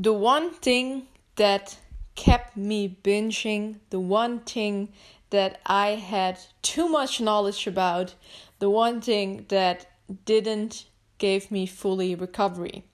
The one thing that kept me binging, the one thing that I had too much knowledge about, the one thing that didn't give me fully recovery.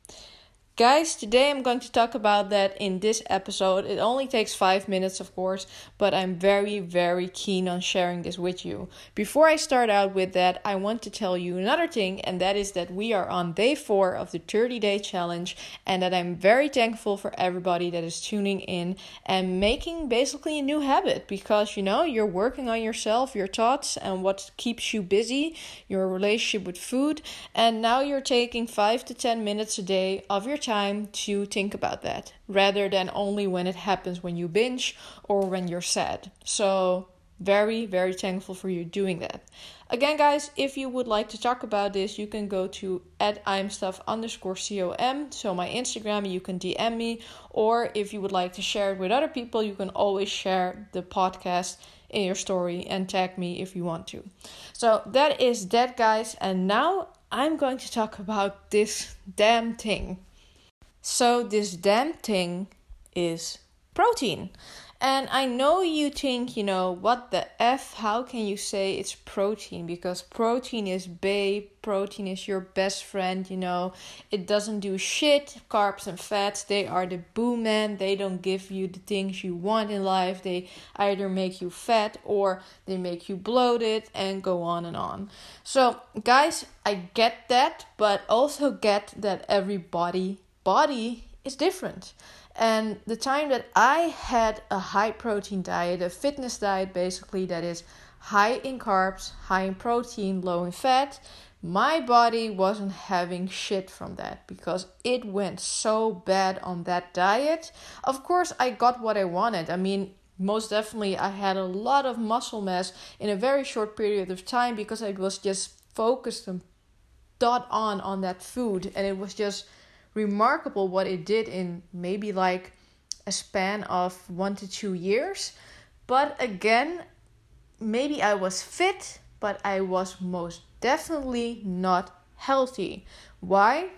Guys, today I'm going to talk about that in this episode. It only takes 5 minutes, of course, but I'm very, very keen on sharing this with you. Before I start out with that, I want to tell you another thing, and that is that we are on day 4 of the 30-day challenge, and that I'm very thankful for everybody that is tuning in and making basically a new habit, because, you know, you're working on yourself, your thoughts, and what keeps you busy, your relationship with food, and now you're taking 5 to 10 minutes a day of your time to think about that rather than only when it happens when you binge or when you're sad. So very, very thankful for you doing that. Again, guys, if you would like to talk about this, you can go to @imstuff_com, so my Instagram, you can DM me, or if you would like to share it with other people, you can always share the podcast in your story and tag me if you want to. So that is that, guys, and now I'm going to talk about this damn thing. So this damn thing is protein. And I know you think, you know, what the F, how can you say it's protein? Because protein is bae, protein is your best friend, you know. It doesn't do shit. Carbs and fats, they are the boo man. They don't give you the things you want in life. They either make you fat or they make you bloated and go on and on. So guys, I get that, but also get that everybody's body is different. And the time that I had a high protein diet, a fitness diet basically, that is high in carbs, high in protein, low in fat, my body wasn't having shit from that because it went so bad on that diet. Of course, I got what I wanted. I mean, most definitely I had a lot of muscle mass in a very short period of time because I was just focused and dot on that food, and it was just remarkable what it did in maybe like a span of 1 to 2 years. But again, maybe I was fit, but I was most definitely not healthy. Why?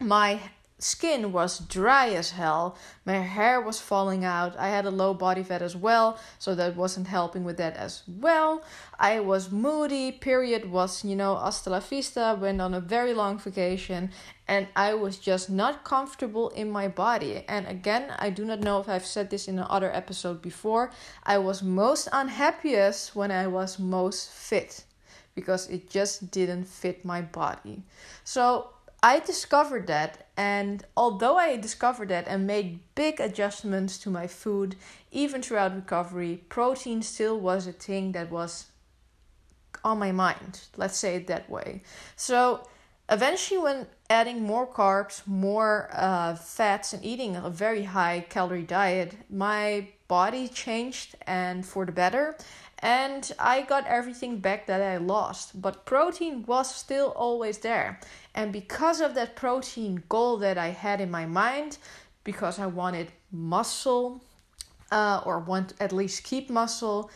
My skin was dry as hell. My hair was falling out. I had a low body fat as well, so that wasn't helping with that as well. I was moody. Period was, you know, hasta la vista. Went on a very long vacation, and I was just not comfortable in my body. And again, I do not know if I've said this in another episode before. I was most unhappiest when I was most fit, because it just didn't fit my body. So I discovered that, and although I discovered that and made big adjustments to my food, even throughout recovery, protein still was a thing that was on my mind. Let's say it that way. So eventually, when adding more carbs, more fats, and eating a very high calorie diet, my body changed, and for the better. And I got everything back that I lost, but protein was still always there. And because of that protein goal that I had in my mind, because I wanted muscle, or want at least keep muscle,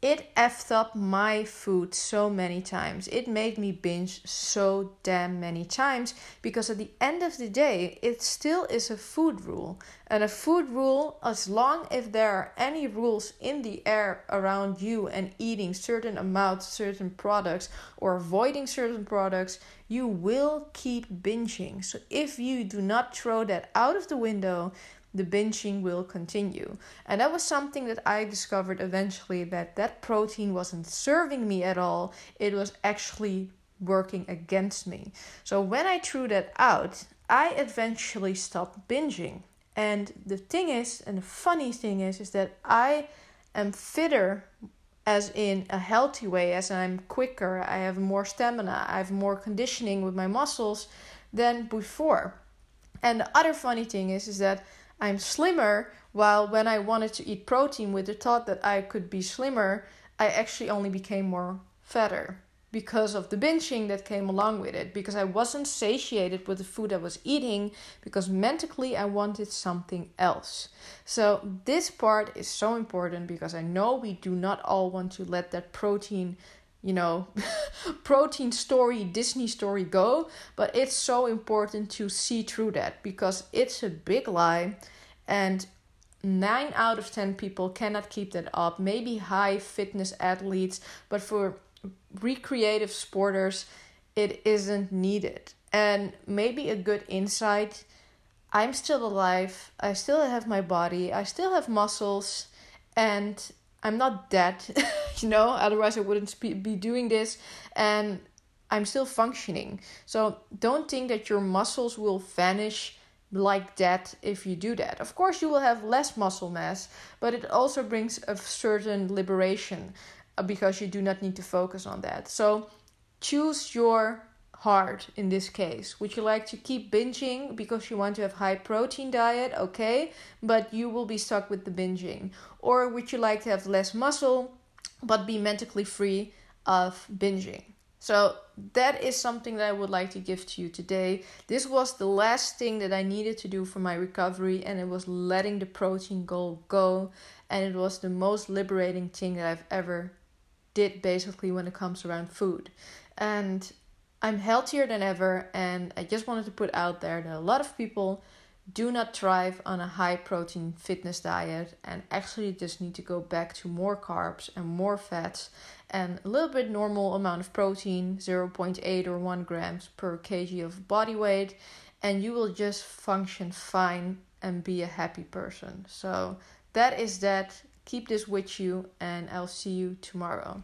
it effed up my food so many times. It made me binge so damn many times, because at the end of the day, it still is a food rule. And a food rule, as long as there are any rules in the air around you and eating certain amounts, certain products, or avoiding certain products, you will keep binging. So if you do not throw that out of the window, the binging will continue. And that was something that I discovered eventually, that protein wasn't serving me at all. It was actually working against me. So when I threw that out, I eventually stopped binging. And the thing is, and the funny thing is that I am fitter, as in a healthy way, as I'm quicker, I have more stamina, I have more conditioning with my muscles than before. And the other funny thing is that I'm slimmer, while when I wanted to eat protein with the thought that I could be slimmer, I actually only became more fatter because of the binging that came along with it, because I wasn't satiated with the food I was eating, because mentally I wanted something else. So this part is so important, because I know we do not all want to let that protein you know, protein story, Disney story go. But it's so important to see through that, because it's a big lie, and 9 out of 10 people cannot keep that up. Maybe high fitness athletes, but for recreative sporters, it isn't needed. And maybe a good insight: I'm still alive, I still have my body, I still have muscles, and I'm not dead, you know, otherwise I wouldn't be doing this, and I'm still functioning. So don't think that your muscles will vanish like that if you do that. Of course, you will have less muscle mass, but it also brings a certain liberation because you do not need to focus on that. So choose your heart in this case. Would you like to keep binging because you want to have high protein diet? Okay, but you will be stuck with the binging. Or would you like to have less muscle but be mentally free of binging? So that is something that I would like to give to you today. This was the last thing that I needed to do for my recovery, and it was letting the protein goal go. And it was the most liberating thing that I've ever did, basically, when it comes around food. And I'm healthier than ever, and I just wanted to put out there that a lot of people do not thrive on a high protein fitness diet, and actually just need to go back to more carbs and more fats and a little bit normal amount of protein, 0.8 or 1 grams per kg of body weight, and you will just function fine and be a happy person. So that is that. Keep this with you, and I'll see you tomorrow.